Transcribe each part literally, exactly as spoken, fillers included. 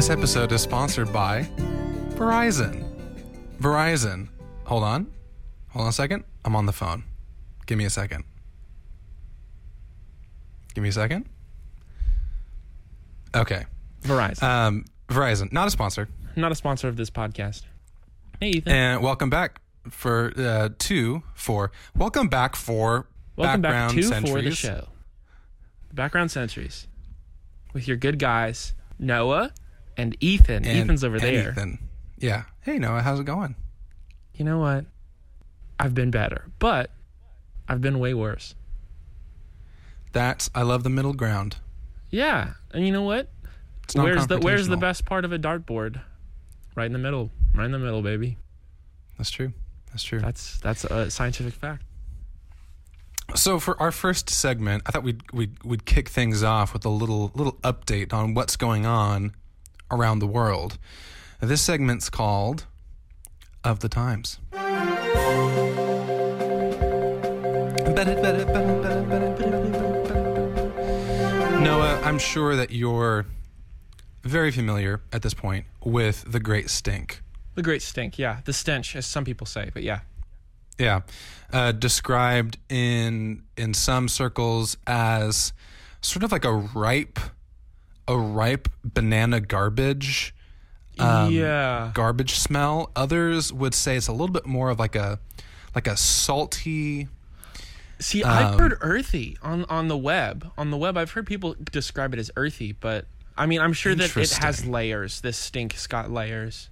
This episode is sponsored by Verizon. Verizon. Hold on. Hold on a second. I'm on the phone. Give me a second. Give me a second. Okay. Verizon. Um, Verizon. Not a sponsor. Not a sponsor of this podcast. Hey, Ethan. And welcome back for uh, two, four. Welcome back for welcome Background back to Centuries. For the show. Background Centuries. With your good guys, Noah and Ethan. And, Ethan's over and there. Ethan. Yeah. Hey, Noah, how's it going? You know what? I've been better, but I've been way worse. That's, I love the middle ground. Yeah. And you know what? It's not where's the where's the best part of a dartboard? Right in the middle. Right in the middle, baby. That's true. That's true. That's that's a scientific fact. So for our first segment, I thought we'd we'd, we'd kick things off with a little little update on what's going on around the world. Now, this segment's called Of the Times. Noah, I'm sure that you're very familiar at this point with the Great Stink. The Great Stink, yeah. The stench, as some people say, but yeah. Yeah. Uh, described in in some circles as sort of like a ripe, a ripe banana garbage, um, yeah. garbage smell. Others would say it's a little bit more of like a like a salty. See, um, I've heard earthy on, on the web. On the web, I've heard people describe it as earthy, but I mean, I'm sure that it has layers. This stink's got layers.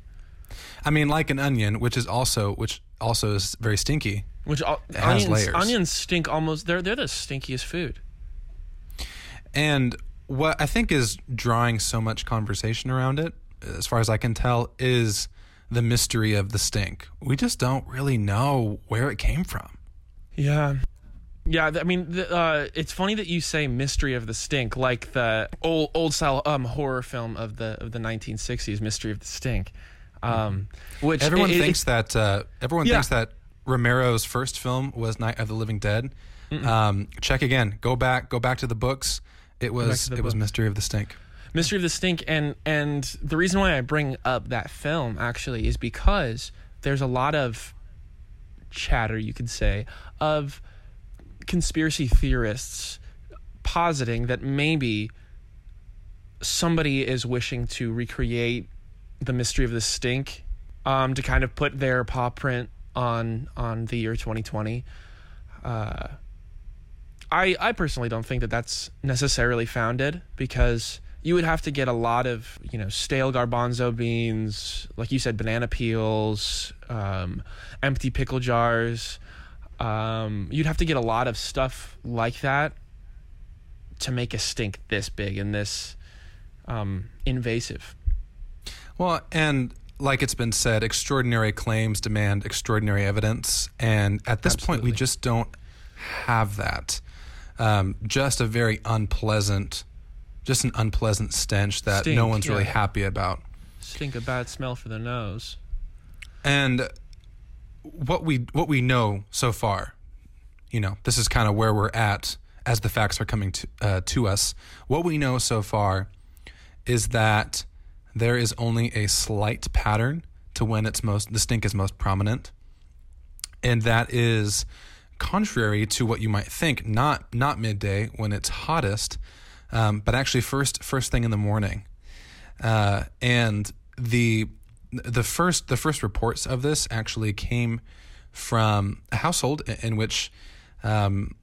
I mean, like an onion, which is also which also is very stinky. Which all, has onions, layers. Onions stink almost. They're they're the stinkiest food. And what I think is drawing so much conversation around it, as far as I can tell, is the mystery of the stink. We just don't really know where it came from. Yeah. Yeah, I mean, the, uh, it's funny that you say "Mystery of the Stink," like the old old style um, horror film of the of the nineteen sixties, "Mystery of the Stink," um, which everyone it, thinks it, that uh, everyone yeah. thinks that Romero's first film was Night of the Living Dead. Um, check again, go back, go back to the books. It was it book. was "Mystery of the Stink." Mystery of the Stink, and and the reason why I bring up that film actually is because there's a lot of chatter, you could say, of conspiracy theorists positing that maybe somebody is wishing to recreate the mystery of the stink um, to kind of put their paw print on on the year twenty twenty. Uh, I I personally don't think that that's necessarily founded, because you would have to get a lot of, you know, stale garbanzo beans, like you said, banana peels, um, empty pickle jars. Um, you'd have to get a lot of stuff like that to make a stink this big and this um, invasive. Well, and like it's been said, extraordinary claims demand extraordinary evidence. And at this Absolutely. point, we just don't have that. Um, just a very unpleasant, just an unpleasant stench that stink, no one's yeah. really happy about. Stink, a bad smell for the nose. And what we what we know so far, you know, this is kind of where we're at as the facts are coming to uh, to us. What we know so far is that there is only a slight pattern to when it's most the stink is most prominent, and that is contrary to what you might think. Not not midday when it's hottest, um, but actually first first thing in the morning, uh, and the. The first the first reports of this actually came from a household in which um,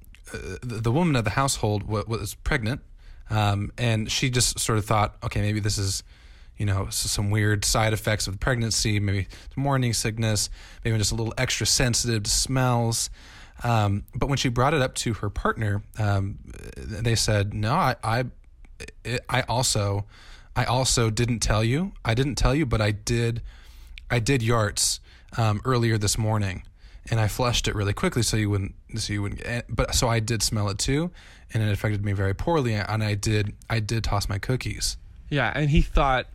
the woman of the household was pregnant, um, and she just sort of thought, okay, maybe this is, you know, some weird side effects of the pregnancy, maybe morning sickness, maybe just a little extra sensitive to smells. Um, but when she brought it up to her partner, um, they said, no, I I, I also... I also didn't tell you. I didn't tell you, but I did. I did yarts um, earlier this morning, and I flushed it really quickly so you wouldn't. So you wouldn't. But so I did smell it too, and it affected me very poorly. And I did. I did toss my cookies. Yeah, and he thought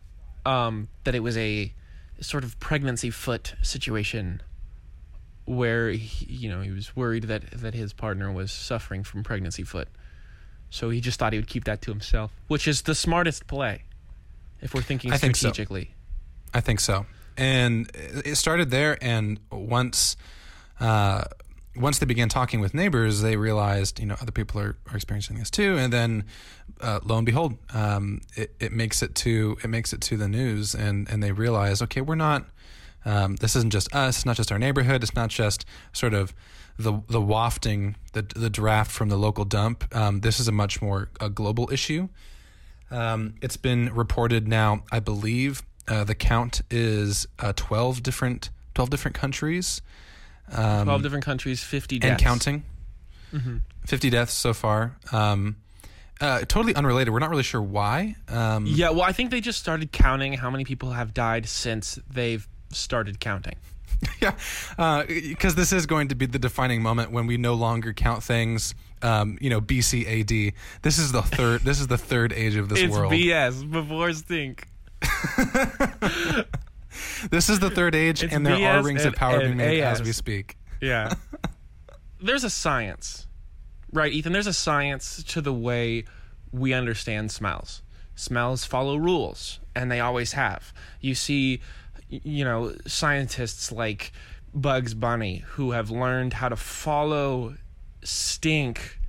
um, that it was a sort of pregnancy foot situation, where he, you know, he was worried that that his partner was suffering from pregnancy foot, so he just thought he would keep that to himself, which is the smartest play. if we're thinking I strategically. Think so. I think so. And it started there, and once uh, once they began talking with neighbors, they realized, you know, other people are, are experiencing this too. And then, uh, lo and behold, um, it, it makes it to it makes it to the news, and, and they realize, okay, we're not. Um, this isn't just us. It's not just our neighborhood. It's not just sort of the the wafting, the the draft from the local dump. Um, this is a much more a global issue. Um, it's been reported now. I believe uh, the count is uh, twelve different twelve different countries. Um, twelve different countries, fifty deaths. And counting. Mm-hmm. fifty deaths so far. Um, uh, totally unrelated. We're not really sure why. Um, yeah. Well, I think they just started counting how many people have died since they've started counting. Yeah, because uh, this is going to be the defining moment when we no longer count things. Um, you know, B C A D. This is the third. This is the third age of this it's world. It's B S before stink. This is the third age, it's and there B S are rings and, of power being made A S as we speak. Yeah, there's a science, right, Ethan? There's a science to the way we understand smells. Smells follow rules, and they always have. You see. You know, scientists like Bugs Bunny who have learned how to follow stink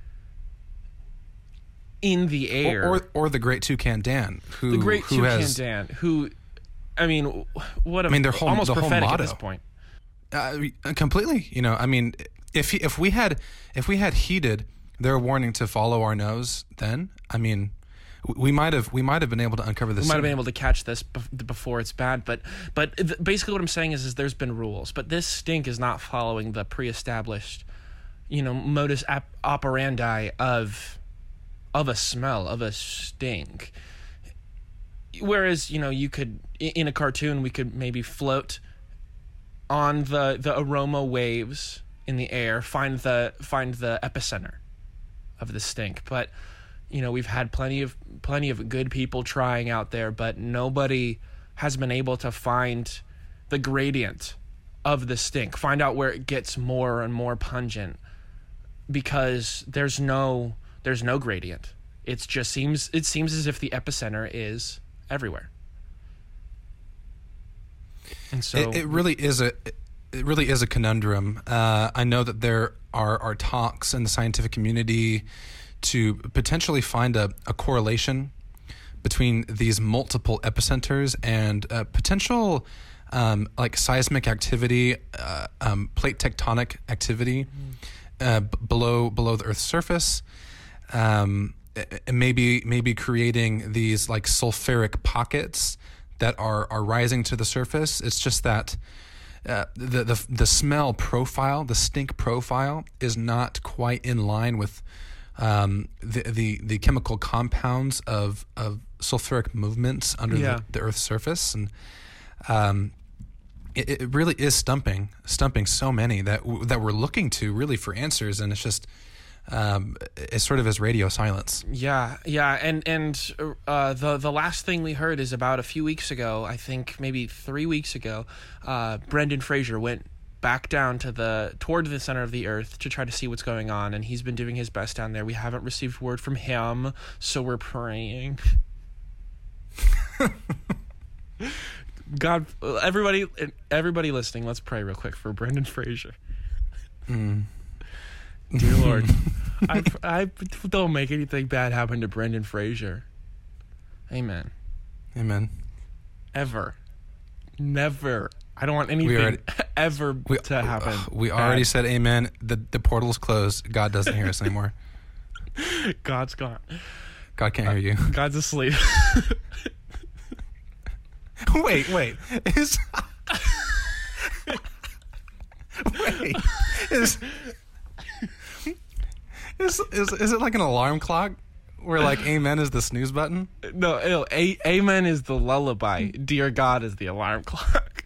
in the air, or or, or the great Toucan Dan, who the great who Toucan has, Dan, who I mean, what a, I mean, their whole almost the prophetic whole motto at this point. Uh, completely, you know. I mean, if he, if we had if we had heeded their warning to follow our nose, then I mean. We might have we might have been able to uncover this. We might have been able to catch this before it's bad, but but basically what I'm saying is, is there's been rules, but this stink is not following the pre-established, you know, modus operandi of of a smell, of a stink. Whereas, you know, you could in a cartoon we could maybe float on the the aroma waves in the air, find the find the epicenter of the stink, but. You know, we've had plenty of plenty of good people trying out there, but nobody has been able to find the gradient of the stink, find out where it gets more and more pungent, because there's no there's no gradient. It just seems it seems as if the epicenter is everywhere. And so it, it really is a it really is a conundrum. Uh, I know that there are are talks in the scientific community to potentially find a, a correlation between these multiple epicenters and uh, potential um, like seismic activity, uh, um, plate tectonic activity uh, b- below below the Earth's surface, um, maybe maybe creating these like sulfuric pockets that are, are rising to the surface. It's just that Uh, the, the the smell profile, the stink profile, is not quite in line with um, the, the the chemical compounds of of sulfuric movements under yeah. the, the Earth's surface, and um, it, it really is stumping stumping so many that w- that we're looking to really for answers, and it's just um, it's sort of as radio silence. Yeah, yeah, and and uh, the the last thing we heard is about a few weeks ago. I think maybe three weeks ago, uh, Brendan Fraser went back down to the toward the center of the Earth to try to see what's going on, and he's been doing his best down there. We haven't received word from him, so we're praying. God, everybody, everybody listening, let's pray real quick for Brendan Fraser. Mm. Dear Lord, I, I don't make anything bad happen to Brendan Fraser. Amen. Amen. Ever. Never. I don't want anything already, ever we, to happen. We already bad. said amen. The, the portal's closed. God doesn't hear us anymore. God's gone. God can't uh, hear you. God's asleep. Wait, wait. Is... wait. Is... Is, is is it like an alarm clock where like amen is the snooze button? No, no a, amen is the lullaby. Dear God is the alarm clock.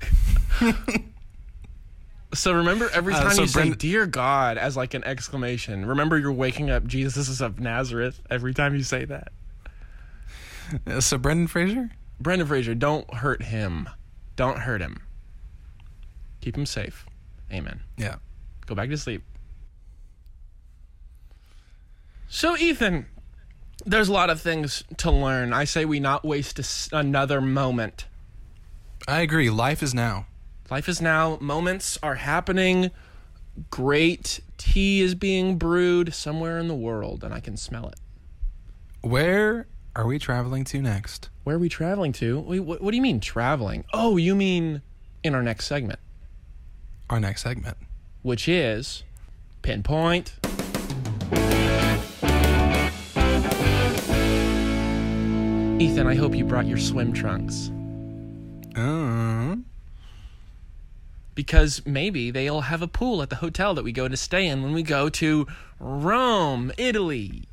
So remember every time uh, so you Brent- say dear God as like an exclamation, remember you're waking up Jesus is of Nazareth every time you say that. Uh, so Brendan Fraser? Brendan Fraser, don't hurt him. Don't hurt him. Keep him safe. Amen. Yeah. Go back to sleep. So Ethan, there's a lot of things to learn. I say we not waste a, another moment. I agree. Life is now. Life is now. Moments are happening. Great tea is being brewed somewhere in the world, and I can smell it. Where are we traveling to next? Where are we traveling to? Wait, what, what do you mean traveling? Oh, you mean in our next segment. Our next segment. Which is Pinpoint. Ethan, I hope you brought your swim trunks. Uh. Because maybe they'll have a pool at the hotel that we go to stay in when we go to Rome, Italy.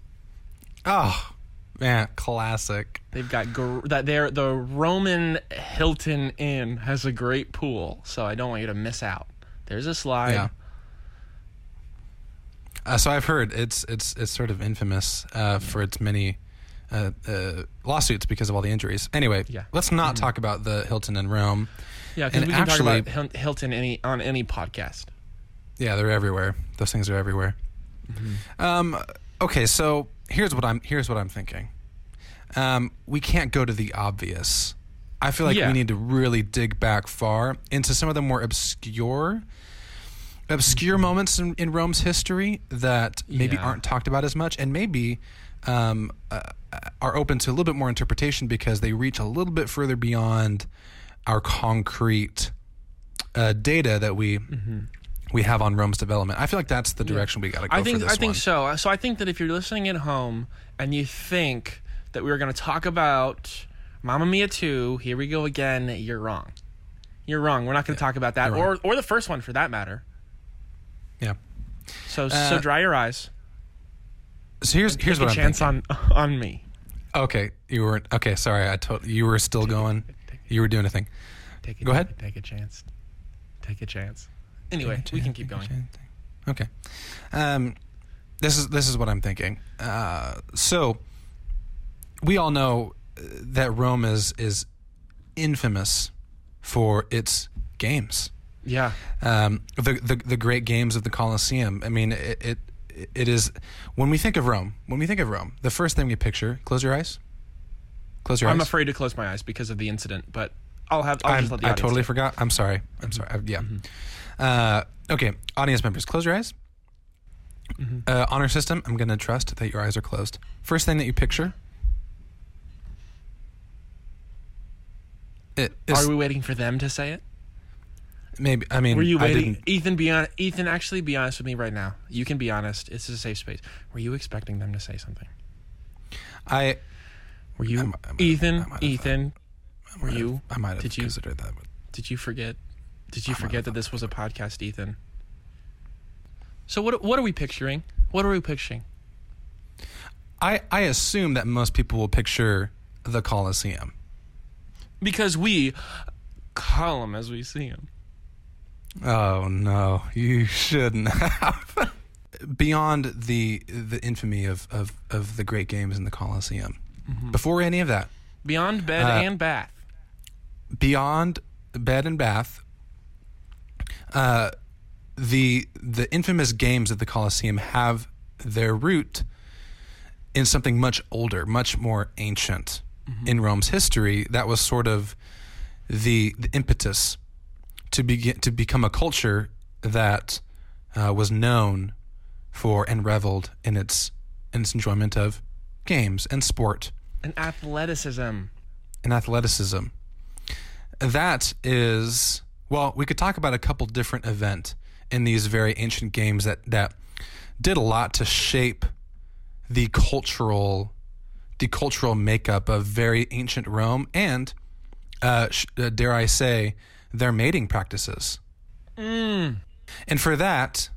Oh, man, classic. They've got gr- that there. The Roman Hilton Inn has a great pool, so I don't want you to miss out. There's a slide. Yeah. Uh, so I've heard it's it's it's sort of infamous uh, for its many. Uh, uh, lawsuits because of all the injuries. Anyway, yeah. let's not mm-hmm. talk about the Hilton in Rome. Yeah, because we can actually, talk about Hilton any, on any podcast. Yeah, they're everywhere. Those things are everywhere. Mm-hmm. Um, okay, so here's what I'm here's what I'm thinking. Um, we can't go to the obvious. I feel like yeah. we need to really dig back far into some of the more obscure obscure mm-hmm. moments in, in Rome's history that maybe yeah. aren't talked about as much, and maybe. Um, uh, are open to a little bit more interpretation because they reach a little bit further beyond our concrete uh, data that we mm-hmm. we have on Rome's development. I feel like that's the direction yeah. we got to go. I think for this I think one. so. So I think that if you're listening at home and you think that we were going to talk about Mamma Mia two, here we go again. You're wrong. You're wrong. We're not going to yeah, talk about that or or the first one for that matter. Yeah. So uh, so dry your eyes. So here's here's what I'm thinking. Take a chance on on me. Okay, you weren't. Okay, sorry. I told you were still going. You were doing a thing. Take a, Go ahead. Take a chance. Take a chance. Anyway, we can keep going. Okay. Um, this is this is what I'm thinking. Uh, so we all know that Rome is is infamous for its games. Yeah. Um, the the the great games of the Colosseum. I mean, it. it It is when we think of Rome. When we think of Rome, the first thing we picture. Close your eyes. Close your I'm eyes. I'm afraid to close my eyes because of the incident, but I'll have. I'll just let the I totally do. forgot. I'm sorry. I'm mm-hmm. sorry. I, yeah. Mm-hmm. Uh, okay, audience members, close your eyes. Mm-hmm. Uh, honor system. I'm going to trust that your eyes are closed. First thing that you picture. It, are we waiting for them to say it? Maybe. I mean, were you waiting? Ethan, be on, Ethan, actually be honest with me right now. You can be honest. It's a safe space. Were you expecting them to say something? I. Were you, I, I Ethan? Have, Ethan, have, were you? I might have did you, considered that. But did you forget? Did you I forget that this was a podcast, Ethan? So what? What are we picturing? What are we picturing? I I assume that most people will picture the Colosseum because we call them as we see them. Oh no, you shouldn't have. Beyond the the infamy of, of, of the great games in the Colosseum. Mm-hmm. Before any of that. Beyond bed uh, and bath. Beyond bed and bath. Uh, the the infamous games of the Colosseum have their root in something much older, much more ancient mm-hmm. in Rome's history. That was sort of the the impetus to begin to become a culture that uh, was known for and reveled in its in its enjoyment of games and sport and athleticism and athleticism. That is, well, we could talk about a couple different events in these very ancient games that that did a lot to shape the cultural the cultural makeup of very ancient Rome and uh, sh- uh, dare I say. Their mating practices. Mm. And for that,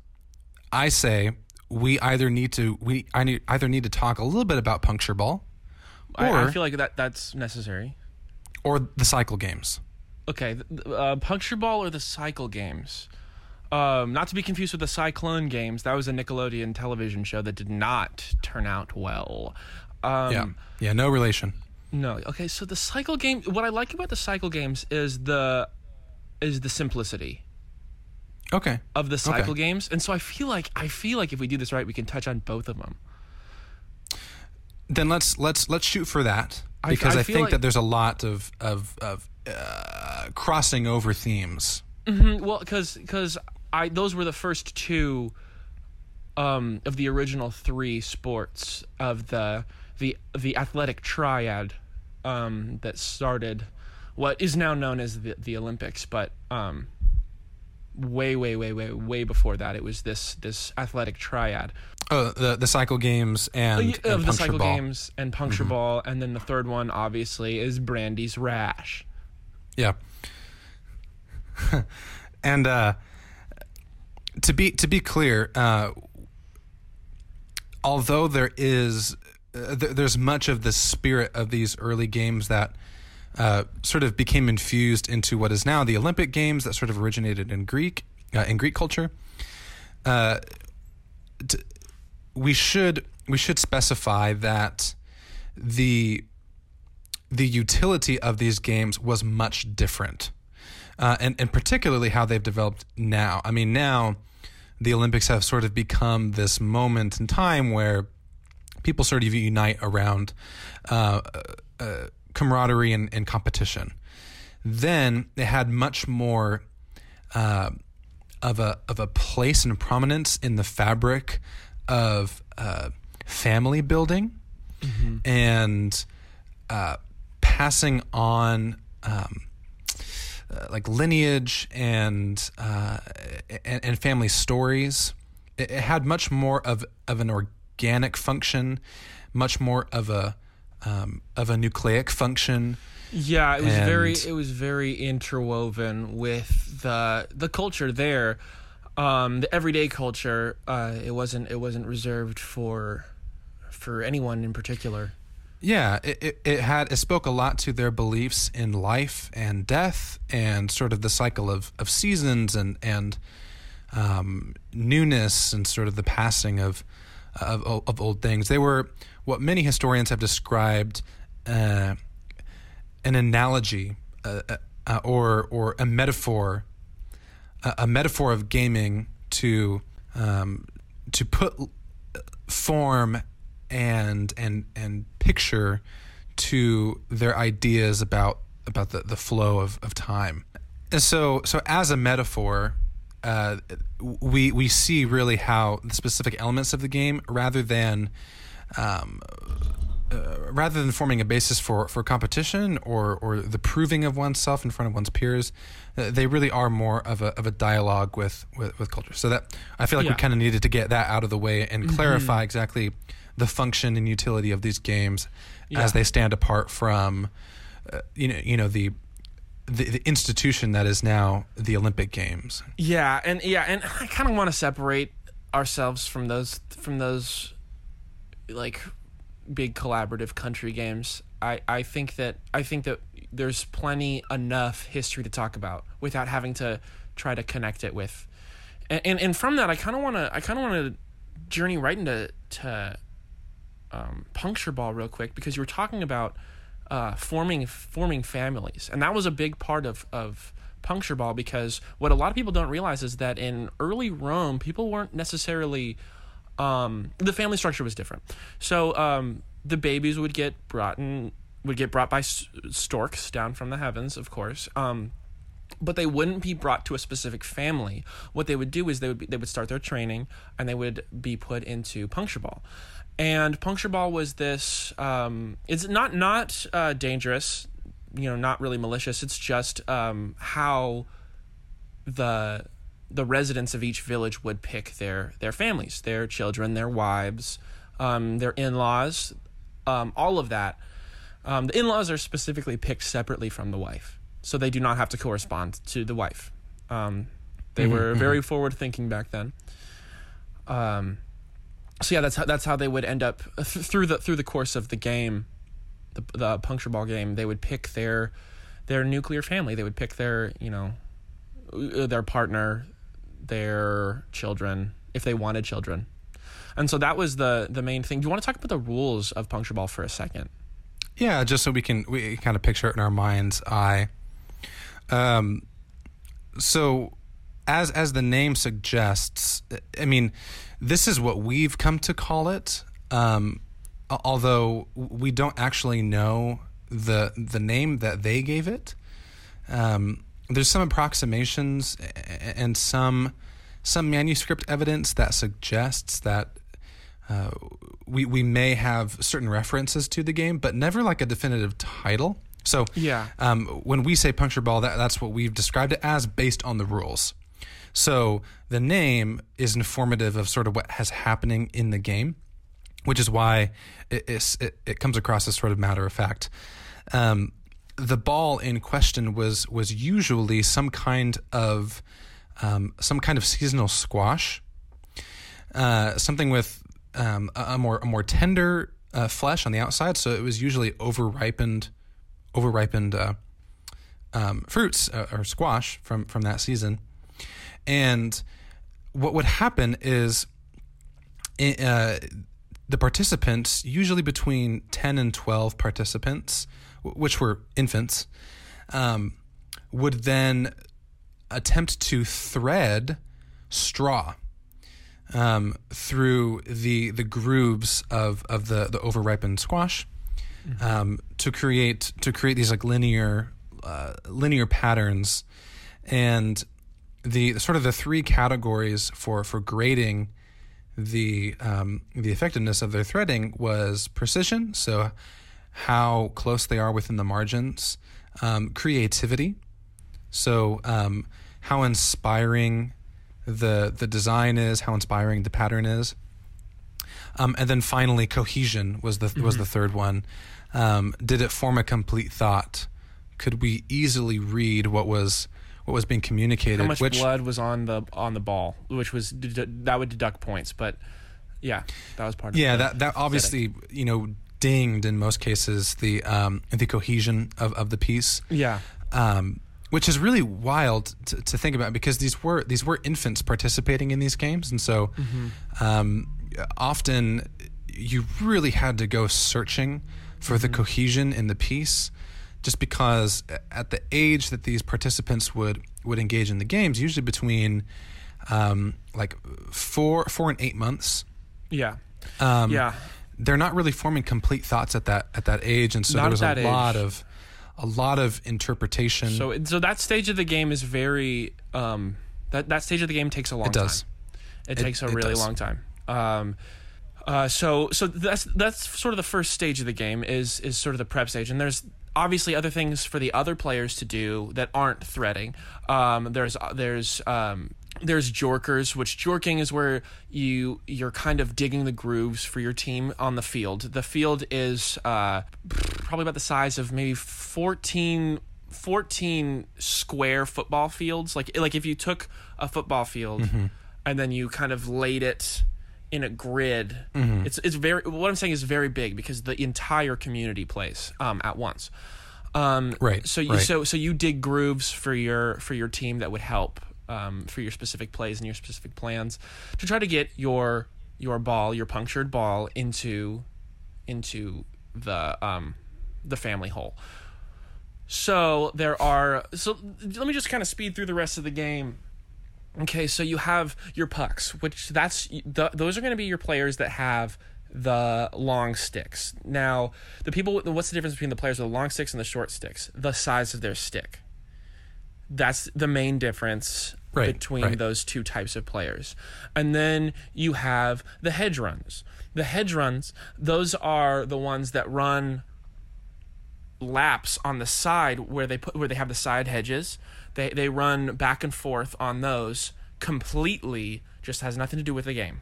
I say we either need to we I need, either need to talk a little bit about puncture ball. Or, I, I feel like that that's necessary. Or the cycle games. Okay, uh, puncture ball or the cycle games. Um, not to be confused with the Cyclone games. That was a Nickelodeon television show that did not turn out well. Um, yeah. Yeah. No relation. No. Okay. So the cycle game. What I like about the cycle games is the. Is the simplicity, okay, of the cycle okay. games, and so I feel like I feel like if we do this right, we can touch on both of them. Then let's let's let's shoot for that, because I, I, I think like... that there's a lot of of of uh, crossing over themes. Mm-hmm. Well, because because I those were the first two um, of the original three sports of the the the athletic triad um, that started what is now known as the, the Olympics, but um, way way way way way before that, it was this this athletic triad. Oh, the the cycle games and, uh, and the cycle ball. games and puncture mm-hmm. ball, and then the third one obviously is Brandy's rash. Yeah. And uh, to be to be clear, uh, although there is uh, th- there's much of the spirit of these early games that uh, sort of became infused into what is now the Olympic Games, that sort of originated in Greek uh, in Greek culture. Uh, to, We should we should specify that the the utility of these games was much different, uh, and and particularly how they've developed now. I mean, now the Olympics have sort of become this moment in time where people sort of unite around uh, uh, camaraderie and, and competition. Then they had much more uh, of a of a place and prominence in the fabric of uh, family building mm-hmm. and uh, passing on um, uh, like lineage and, uh, and and family stories. It, it had much more of, of an organic function, much more of a um, of a nucleic function. Yeah, it was and, very it was very interwoven with the the culture there. Um, the everyday culture, uh, it wasn't it wasn't reserved for for anyone in particular. Yeah, it, it it had it spoke a lot to their beliefs in life and death and sort of the cycle of, of seasons and and um, newness and sort of the passing of of of old things. They were what many historians have described uh, an analogy uh, uh, or or a metaphor. A metaphor of gaming to um, to put form and and and picture to their ideas about about the, the flow of, of time. And so so as a metaphor, uh, we we see really how the specific elements of the game, rather than um, uh, rather than forming a basis for, for competition or or the proving of oneself in front of one's peers, they really are more of a of a dialogue with, with, with culture. So that I feel like yeah. we kind of needed to get that out of the way and mm-hmm. clarify exactly the function and utility of these games yeah. as they stand apart from, uh, you know, you know the, the the institution that is now the Olympic Games. Yeah, and yeah, and I kind of want to separate ourselves from those from those like big collaborative country games. I, I think that I think that. There's plenty enough history to talk about without having to try to connect it with, and and, and from that I kind of want to I kind of want to journey right into to um, puncture ball real quick, because you were talking about uh, forming forming families, and that was a big part of of puncture ball, because what a lot of people don't realize is that in early Rome people weren't necessarily um, the family structure was different, so um, the babies would get brought in. would get brought by storks down from the heavens, of course, um, but they wouldn't be brought to a specific family. What they would do is they would be, they would start their training, and they would be put into puncture ball. And puncture ball was this. Um, it's not not uh, dangerous, you know, not really malicious. It's just um, how the the residents of each village would pick their their families, their children, their wives, um, their in-laws, um, all of that. Um, the in-laws are specifically picked separately from the wife, so they do not have to correspond to the wife. Um, they mm-hmm, were mm-hmm. very forward-thinking back then. Um, so yeah, that's how that's how they would end up th- through the through the course of the game, the, the puncture ball game. They would pick their their nuclear family. They would pick their you know their partner, their children, if they wanted children. And so that was the the main thing. Do you want to talk about the rules of puncture ball for a second? Yeah, just so we can we kind of picture it in our mind's eye. Um, so, as as the name suggests, I mean, this is what we've come to call it. Um, although we don't actually know the the name that they gave it. Um, there's some approximations and some some manuscript evidence that suggests that uh, we we may have certain references to the game, but never like a definitive title. So yeah. um, when we say puncture ball, that, that's what we've described it as based on the rules. So the name is informative of sort of what has happening in the game, which is why it, it, it comes across as sort of matter of fact. Um, the ball in question was was usually some kind of um, some kind of seasonal squash, uh, something with um, a, a more a more tender uh, flesh on the outside. So it was usually overripened, overripened uh, um, fruits uh, or squash from from that season. And what would happen is uh, the participants, usually between ten and twelve participants, which were infants, um, would then attempt to thread straw um, through the the grooves of, of the, the overripened squash mm-hmm. um, to create to create these like linear uh, linear patterns. And the sort of the three categories for, for grading the um, the effectiveness of their threading was precision, so how close they are within the margins, um, creativity, so um, how inspiring the the design is, how inspiring the pattern is, um, and then finally cohesion was the mm-hmm. was the third one. Um, did it form a complete thought? Could we easily read what was? What was being communicated? How much which, blood was on the on the ball? Which was that would deduct points, but yeah, that was part of yeah. The that that obviously setting. you know dinged in most cases the um the cohesion of, of the piece. Yeah, um, which is really wild to, to think about because these were these were infants participating in these games, and so mm-hmm. um, often you really had to go searching for mm-hmm. the cohesion in the piece. Just because at the age that these participants would, would engage in the games, usually between um, like four four and eight months. Yeah, um, yeah. They're not really forming complete thoughts at that at that age, and so not there was a lot age. of a lot of interpretation. So so that stage of the game is very um, that that stage of the game takes a long. It does. Time. It, it takes a it really does. long time. Um, uh, so so that's that's sort of the first stage of the game is is sort of the prep stage, and there's. Obviously, other things for the other players to do that aren't threading. Um, there's there's um, there's jorkers, which jorking is where you you're kind of digging the grooves for your team on the field. The field is uh, probably about the size of maybe fourteen, fourteen square football fields. Like like if you took a football field mm-hmm. and then you kind of laid it in a grid, mm-hmm. it's it's very. What I'm saying is very big because the entire community plays um, at once. Um, right. So you right. so so you dig grooves for your for your team that would help um, for your specific plays and your specific plans to try to get your your ball, your punctured ball, into into the um, the family hole. So there are. So let me just kind of speed through the rest of the game. Okay, so you have your pucks, which that's the, those are going to be your players that have the long sticks. Now, the people, what's the difference between the players with the long sticks and the short sticks? The size of their stick. That's the main difference right, between right. those two types of players. And then you have the hedge runs. The hedge runs, those are the ones that run laps on the side where they put where they have the side hedges. They they run back and forth on those completely. Just has nothing to do with the game.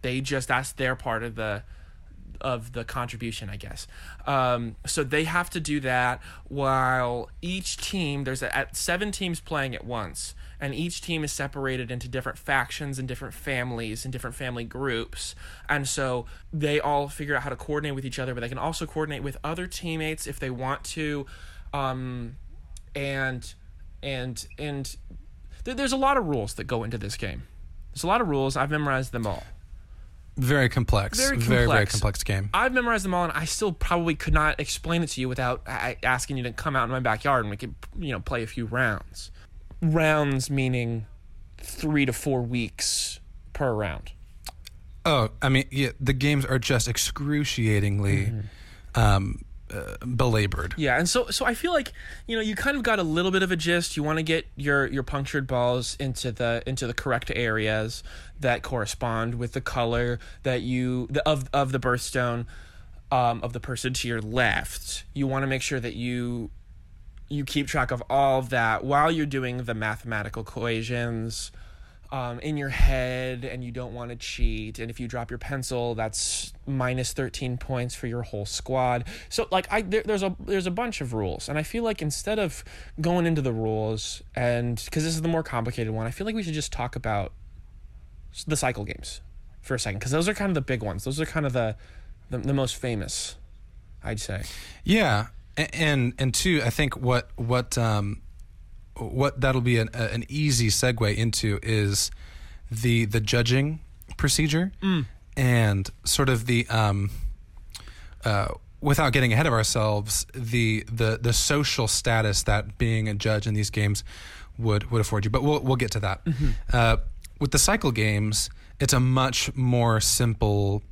They just that's their part of the of the contribution, I guess. Um, so they have to do that while each team there's a, at seven teams playing at once, and each team is separated into different factions and different families and different family groups. And so they all figure out how to coordinate with each other, but they can also coordinate with other teammates if they want to. Um, and And and th- there's a lot of rules that go into this game. There's a lot of rules. I've memorized them all. Very complex. Very complex. Very, very complex game. I've memorized them all, and I still probably could not explain it to you without I- asking you to come out in my backyard and we could, you know, play a few rounds. Rounds meaning three to four weeks per round. Oh, I mean, yeah, the games are just excruciatingly mm-hmm. um, uh, belabored. Yeah, and so so I feel like, you know, you kind of got a little bit of a gist. You want to get your, your punctured balls into the into the correct areas that correspond with the color that you the, of of the birthstone um, of the person to your left. You want to make sure that you you keep track of all of that while you're doing the mathematical equations. Um, in your head, and you don't want to cheat, and if you drop your pencil, that's minus thirteen points for your whole squad. So like I there, there's a there's a bunch of rules, and I feel like instead of going into the rules, and because this is the more complicated one, I feel like we should just talk about the cycle games for a second, because those are kind of the big ones. Those are kind of the the, the most famous, I'd say. Yeah, and and, and two, I think what what um what that'll be an, an easy segue into is the the judging procedure mm. and sort of the um, uh, without getting ahead of ourselves, the the the social status that being a judge in these games would would afford you. But we'll we'll get to that. Mm-hmm. Uh, with the cycle games, it's a much more simple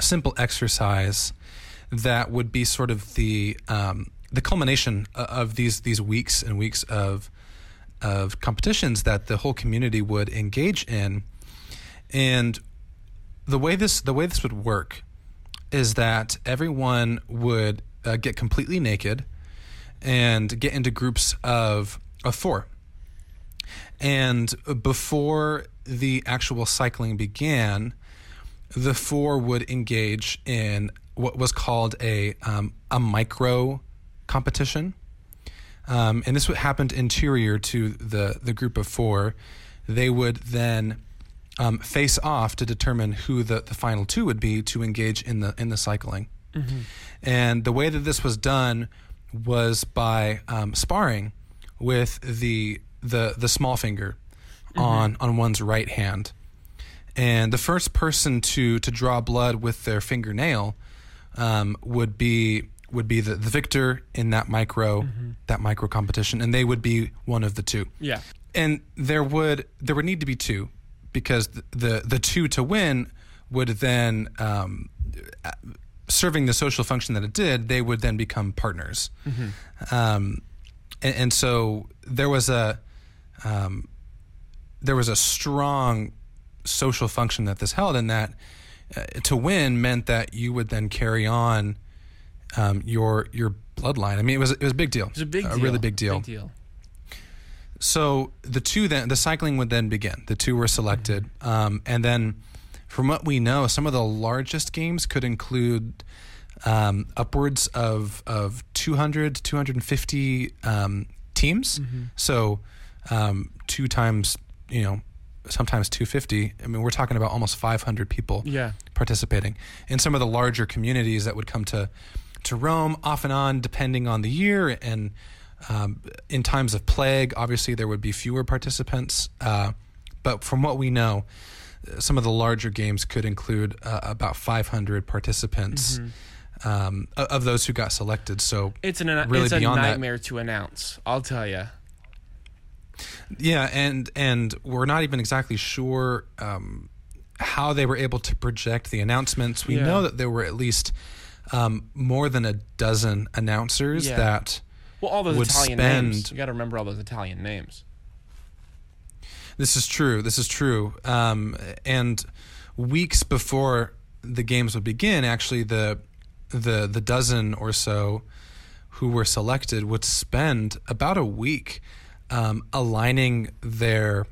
simple exercise that would be sort of the um, the culmination of these these weeks and weeks of of competitions that the whole community would engage in. And the way this the way this would work is that everyone would uh, get completely naked and get into groups of of four. And before the actual cycling began, the four would engage in what was called a um, a micro competition, um, and this would happen interior to the the group of four. They would then um, face off to determine who the, the final two would be to engage in the in the cycling. Mm-hmm. And the way that this was done was by um, sparring with the the the small finger mm-hmm. on on one's right hand, and the first person to to draw blood with their fingernail um, would be. would be the, the victor in that micro mm-hmm. that micro competition, and they would be one of the two. Yeah. And there would there would need to be two, because the the, the two to win would then um, serving the social function that it did, they would then become partners. Mm-hmm. Um, and, and so there was a um, there was a strong social function that this held, and that uh, to win meant that you would then carry on Um, your your bloodline. I mean, it was it was a big deal. It was a big deal. A really big deal. Big deal. So the two then the cycling would then begin. The two were selected, mm-hmm. um, and then from what we know, some of the largest games could include um, upwards of of two hundred to two hundred fifty um, teams. Mm-hmm. So um, two times, you know, sometimes two hundred fifty. I mean, we're talking about almost five hundred people yeah. participating in some of the larger communities that would come to. to roam off and on depending on the year, and um, in times of plague obviously there would be fewer participants, uh, but from what we know some of the larger games could include uh, about five hundred participants mm-hmm. um, of those who got selected. So it's an really it's a nightmare that, to announce, I'll tell you. Yeah, and and we're not even exactly sure um, how they were able to project the announcements. We yeah. know that there were at least Um, more than a dozen announcers yeah. that well, all those would Italian spend. Names. You got to remember all those Italian names. This is true. This is true. Um, and weeks before the games would begin, actually, the the the dozen or so who were selected would spend about a week um, aligning their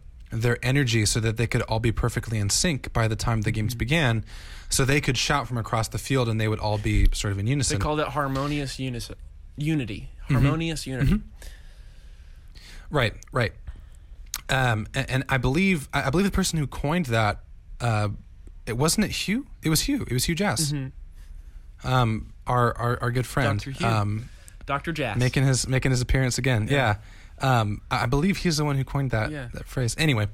their energy so that they could all be perfectly in sync by the time the games mm-hmm. began. So they could shout from across the field, and they would all be sort of in unison. They called it harmonious unison, unity, harmonious mm-hmm. unity. Mm-hmm. Right, right. Um, and, and I believe I believe the person who coined that, uh, it wasn't it Hugh. It was Hugh. It was Hugh Jass, mm-hmm. um, our, our our good friend, Doctor Hugh, um, Doctor Jass, making his making his appearance again. Yeah, yeah. Um, I believe he's the one who coined that yeah. that phrase. Anyway.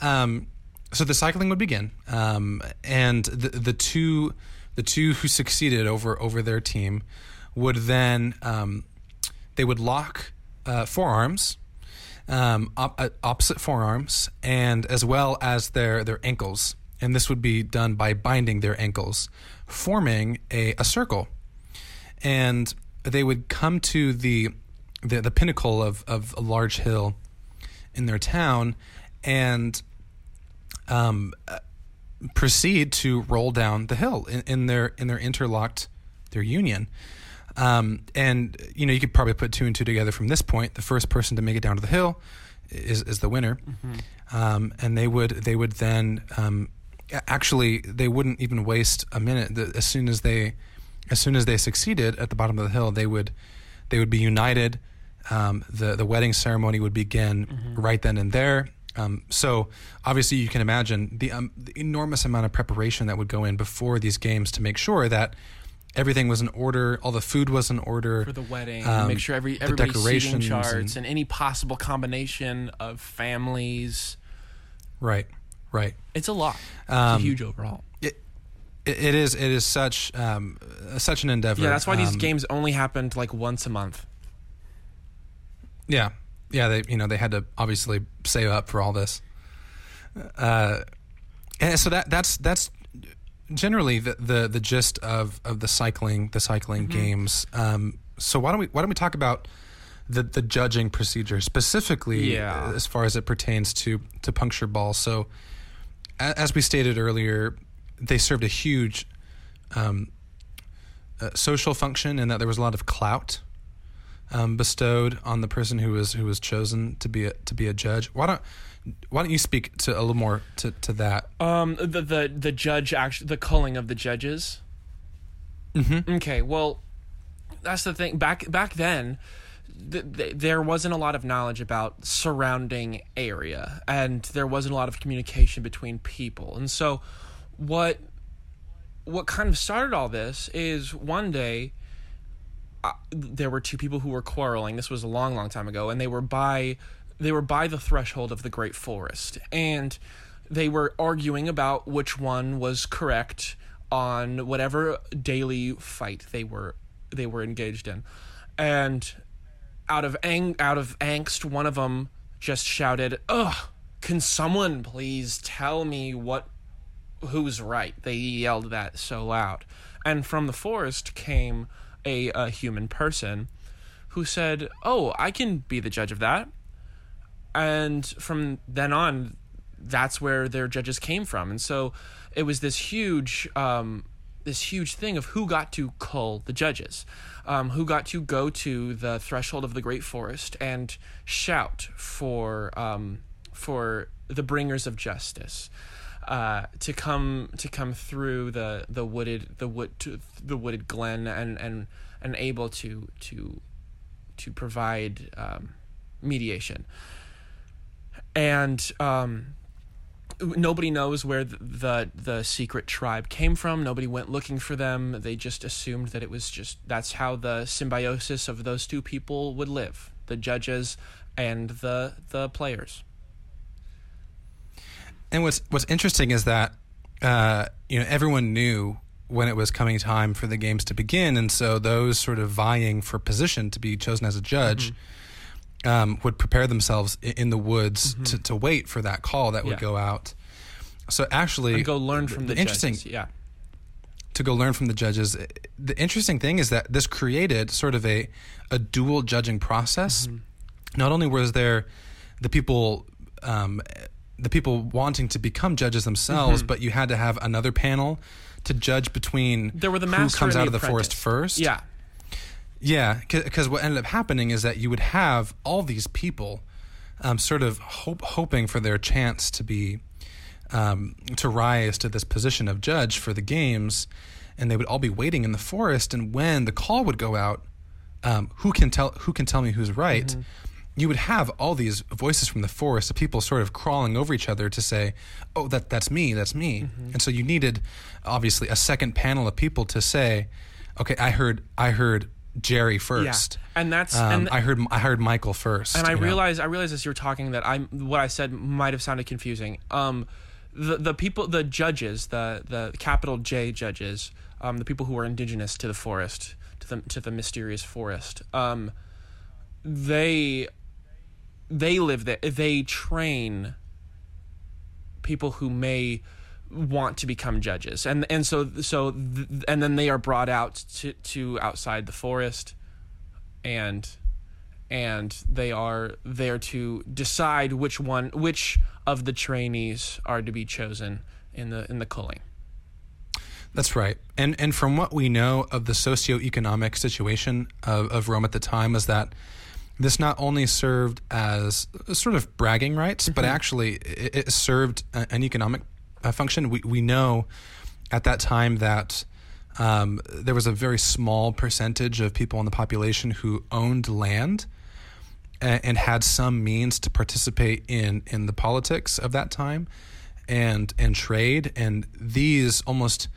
Um, So the cycling would begin, um, and the the two the two who succeeded over over their team would then um, they would lock uh, forearms, um, op- opposite forearms, and as well as their their ankles and this would be done by binding their ankles, forming a, a circle. And they would come to the the, the pinnacle of, of a large hill in their town and um, proceed to roll down the hill in, in their in their interlocked, their union. Um, and, you know, you could probably put two and two together from this point. The first person to make it down to the hill is, is the winner. Mm-hmm. Um, and they would, they would then, um, actually, they wouldn't even waste a minute. The, as soon as they, as soon as they succeeded at the bottom of the hill, they would, they would be united. Um, the, the wedding ceremony would begin mm-hmm. right then and there. Um, so obviously you can imagine the, um, the enormous amount of preparation that would go in before these games to make sure that everything was in order. All the food was in order for the wedding. Um, make sure every everybody's seating charts and, and any possible combination of families. Right, right. It's a lot. Um, it's a huge overhaul. It, it is. It is such um, such an endeavor. Yeah, that's why these um, games only happened like once a month. Yeah, yeah. They you know they had to obviously save up for all this. Uh, and so that that's that's. Generally, the, the, the gist of, of the cycling the cycling mm-hmm. games. Um, so why don't we why don't we talk about the, the judging procedure specifically yeah. as far as it pertains to, to puncture ball. So a, as we stated earlier, they served a huge um, uh, social function in that there was a lot of clout um, bestowed on the person who was who was chosen to be a, to be a judge. Why don't Why don't you speak to a little more to, to that? Um, the, the the judge actually the culling of the judges. Mm-hmm. Okay, well, that's the thing. Back back then, th- th- there wasn't a lot of knowledge about surrounding area, and there wasn't a lot of communication between people. And so, what what kind of started all this is one day. Uh, there were two people who were quarreling. This was a long, long time ago, and they were by. They were by the threshold of the Great Forest, and they were arguing about which one was correct on whatever daily fight they were they were engaged in. And out of ang- out of angst, one of them just shouted, "Ugh! Can someone please tell me what who's right?" They yelled that so loud, and from the forest came a, a human person who said, "Oh, I can be the judge of that." And from then on, that's where their judges came from. And so it was this huge um, this huge thing of who got to cull the judges, um, who got to go to the threshold of the Great Forest and shout for um, for the bringers of justice uh, to come to come through the, the wooded the wood to, the wooded glen and, and, and able to to to provide um, mediation. And um, nobody knows where the, the the secret tribe came from. Nobody went looking for them. They just assumed that it was just that's how the symbiosis of those two people would live, the judges and the the players. And what's what's interesting is that uh, you know everyone knew when it was coming time for the games to begin, and so those sort of vying for position to be chosen as a judge. Mm-hmm. Um, would prepare themselves in the woods mm-hmm. to, to wait for that call that would yeah. go out. So actually, and go learn from the, the interesting, judges. Yeah, to go learn from the judges. The interesting thing is that this created sort of a a dual judging process. Mm-hmm. Not only was there the people um, the people wanting to become judges themselves, mm-hmm. but you had to have another panel to judge between there were the master who comes and out the of the apprentice. Forest first. Yeah. Yeah, because what ended up happening is that you would have all these people um, sort of hope, hoping for their chance to be um, to rise to this position of judge for the games, and they would all be waiting in the forest. And when the call would go out, um, who can tell who can tell me who's right? Mm-hmm. You would have all these voices from the forest of people sort of crawling over each other to say, "Oh, that that's me, that's me." Mm-hmm. And so you needed obviously a second panel of people to say, "Okay, I heard, I heard." Jerry first, yeah. and that's um, and th- I heard I heard Michael first, and I realized know? I realized as you were talking that I what I said might have sounded confusing. Um, the the people, the judges, the the capital J judges, um, the people who were indigenous to the forest, to the to the mysterious forest, um, they they live there. They train people who may want to become judges, and and so so th- and then they are brought out to, to outside the forest, and and they are there to decide which one which of the trainees are to be chosen in the in the culling. That's right. And and from what we know of the socioeconomic situation of, of Rome at the time is that this not only served as sort of bragging rights, mm-hmm. but actually it, it served an economic uh, function. We we know at that time that um, there was a very small percentage of people in the population who owned land and, and had some means to participate in, in the politics of that time and and trade. And these almost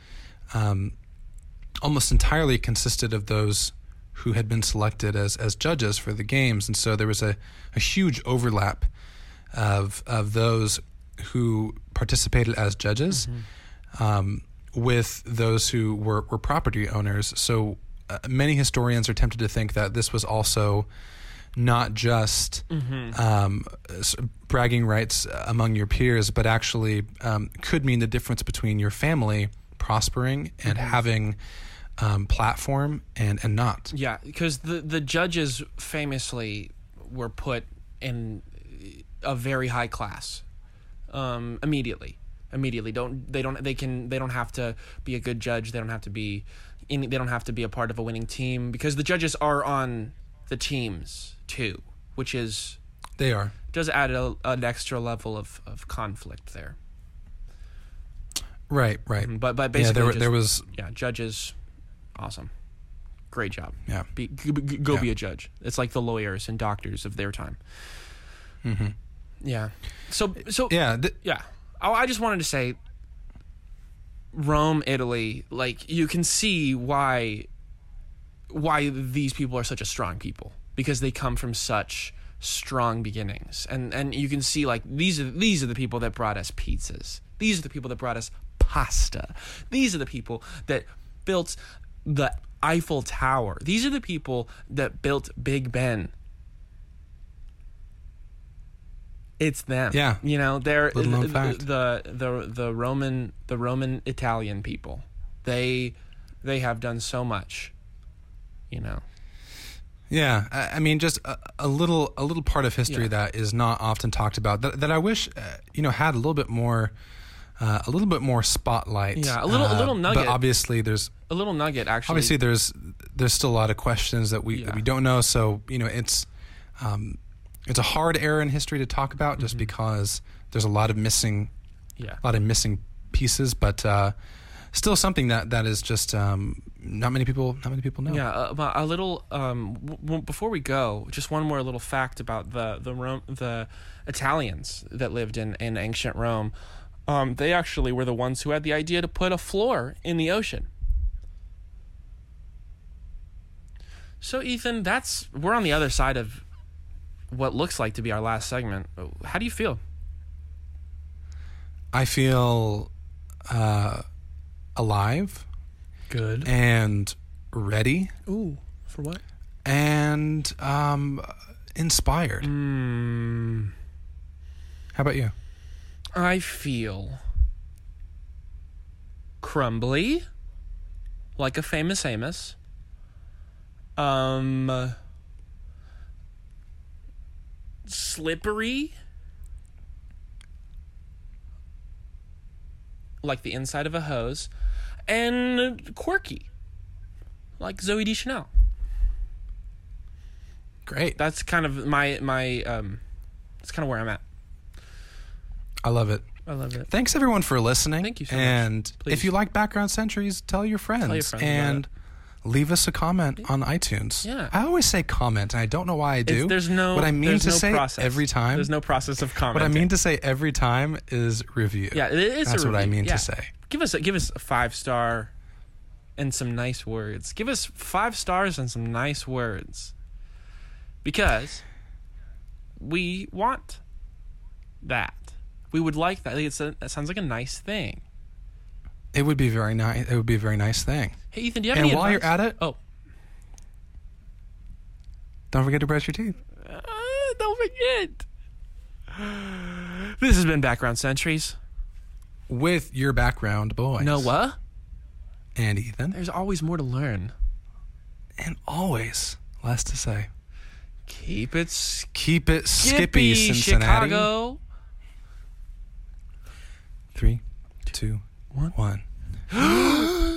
um, almost entirely consisted of those who had been selected as, as judges for the games. And so there was a, a huge overlap of of those who participated as judges mm-hmm. um, with those who were, were property owners. So uh, many historians are tempted to think that this was also not just mm-hmm. um, bragging rights among your peers, but actually um, could mean the difference between your family prospering and mm-hmm. having Um, platform and, and not. Yeah, because the, the judges famously were put in a very high class um, immediately. Immediately, don't they don't they can they don't have to be a good judge. They don't have to be any, they don't have to be a part of a winning team because the judges are on the teams too, which is they are does add a, an extra level of, of conflict there. Right, right. But but basically, yeah, there, were, just, there was yeah judges. Awesome. Great job. Yeah. Be, go go yeah. be a judge. It's like the lawyers and doctors of their time. Mm-hmm. Yeah. So, so yeah. Th- yeah. I, I just wanted to say Rome, Italy, like you can see why, why these people are such a strong people because they come from such strong beginnings. And, and you can see like, these are, these are the people that brought us pizzas. These are the people that brought us pasta. These are the people that built the Eiffel Tower. These are the people that built Big Ben. It's them. Yeah. You know, they're the, the the the Roman the Roman Italian people. They they have done so much. You know. Yeah, I, I mean just a, a little a little part of history yeah. that is not often talked about that that I wish uh, you know had a little bit more Uh, a little bit more spotlight. Yeah, a little, uh, a little nugget. But obviously, there's a little nugget. Actually, obviously, there's there's still a lot of questions that we yeah. that we don't know. So you know, it's um, it's a hard era in history to talk about, just mm-hmm. because there's a lot of missing, yeah, a lot of missing pieces. But uh, still, something that that is just um, not many people, not many people know. Yeah, uh, a little. Um, w- before we go, just one more little fact about the the Rome, the Italians that lived in, in ancient Rome. Um, they actually were the ones who had the idea to put a floor in the ocean. So, Ethan, that's we're on the other side of what looks like to be our last segment. How do you feel? I feel uh, alive. Good. And ready. Ooh, for what? And um, inspired. Mm. How about you? I feel crumbly, like a famous Amos. Um, slippery, like the inside of a hose, and quirky, like Zooey Deschanel. Great. That's kind of my my. Um, that's kind of where I'm at. I love it. I love it. Thanks, everyone, for listening. Thank you so and much. And if you like Background Centuries, tell your friends. Tell your friends and leave us a comment yeah. on iTunes. Yeah. I always say comment, and I don't know why I do. It's, there's no What I mean to no say process. Every time. There's no process of commenting. What I mean to say every time is review. Yeah, it is That's a review. What I mean yeah. to say. Give us, a, give us a five-star and some nice words. Give us five stars and some nice words. Because we want that. We would like that. It's a, that sounds like a nice thing. It would be very nice. It would be a very nice thing. Hey, Ethan, do you have and any advice? And while you're at it, oh, don't forget to brush your teeth. Uh, don't forget. This has been Background Centuries. with your background boys. Noah. And Ethan. There's always more to learn. And always less to say. Keep it... Keep it Skippy, Skippy Cincinnati. Chicago. Three, two, one. One.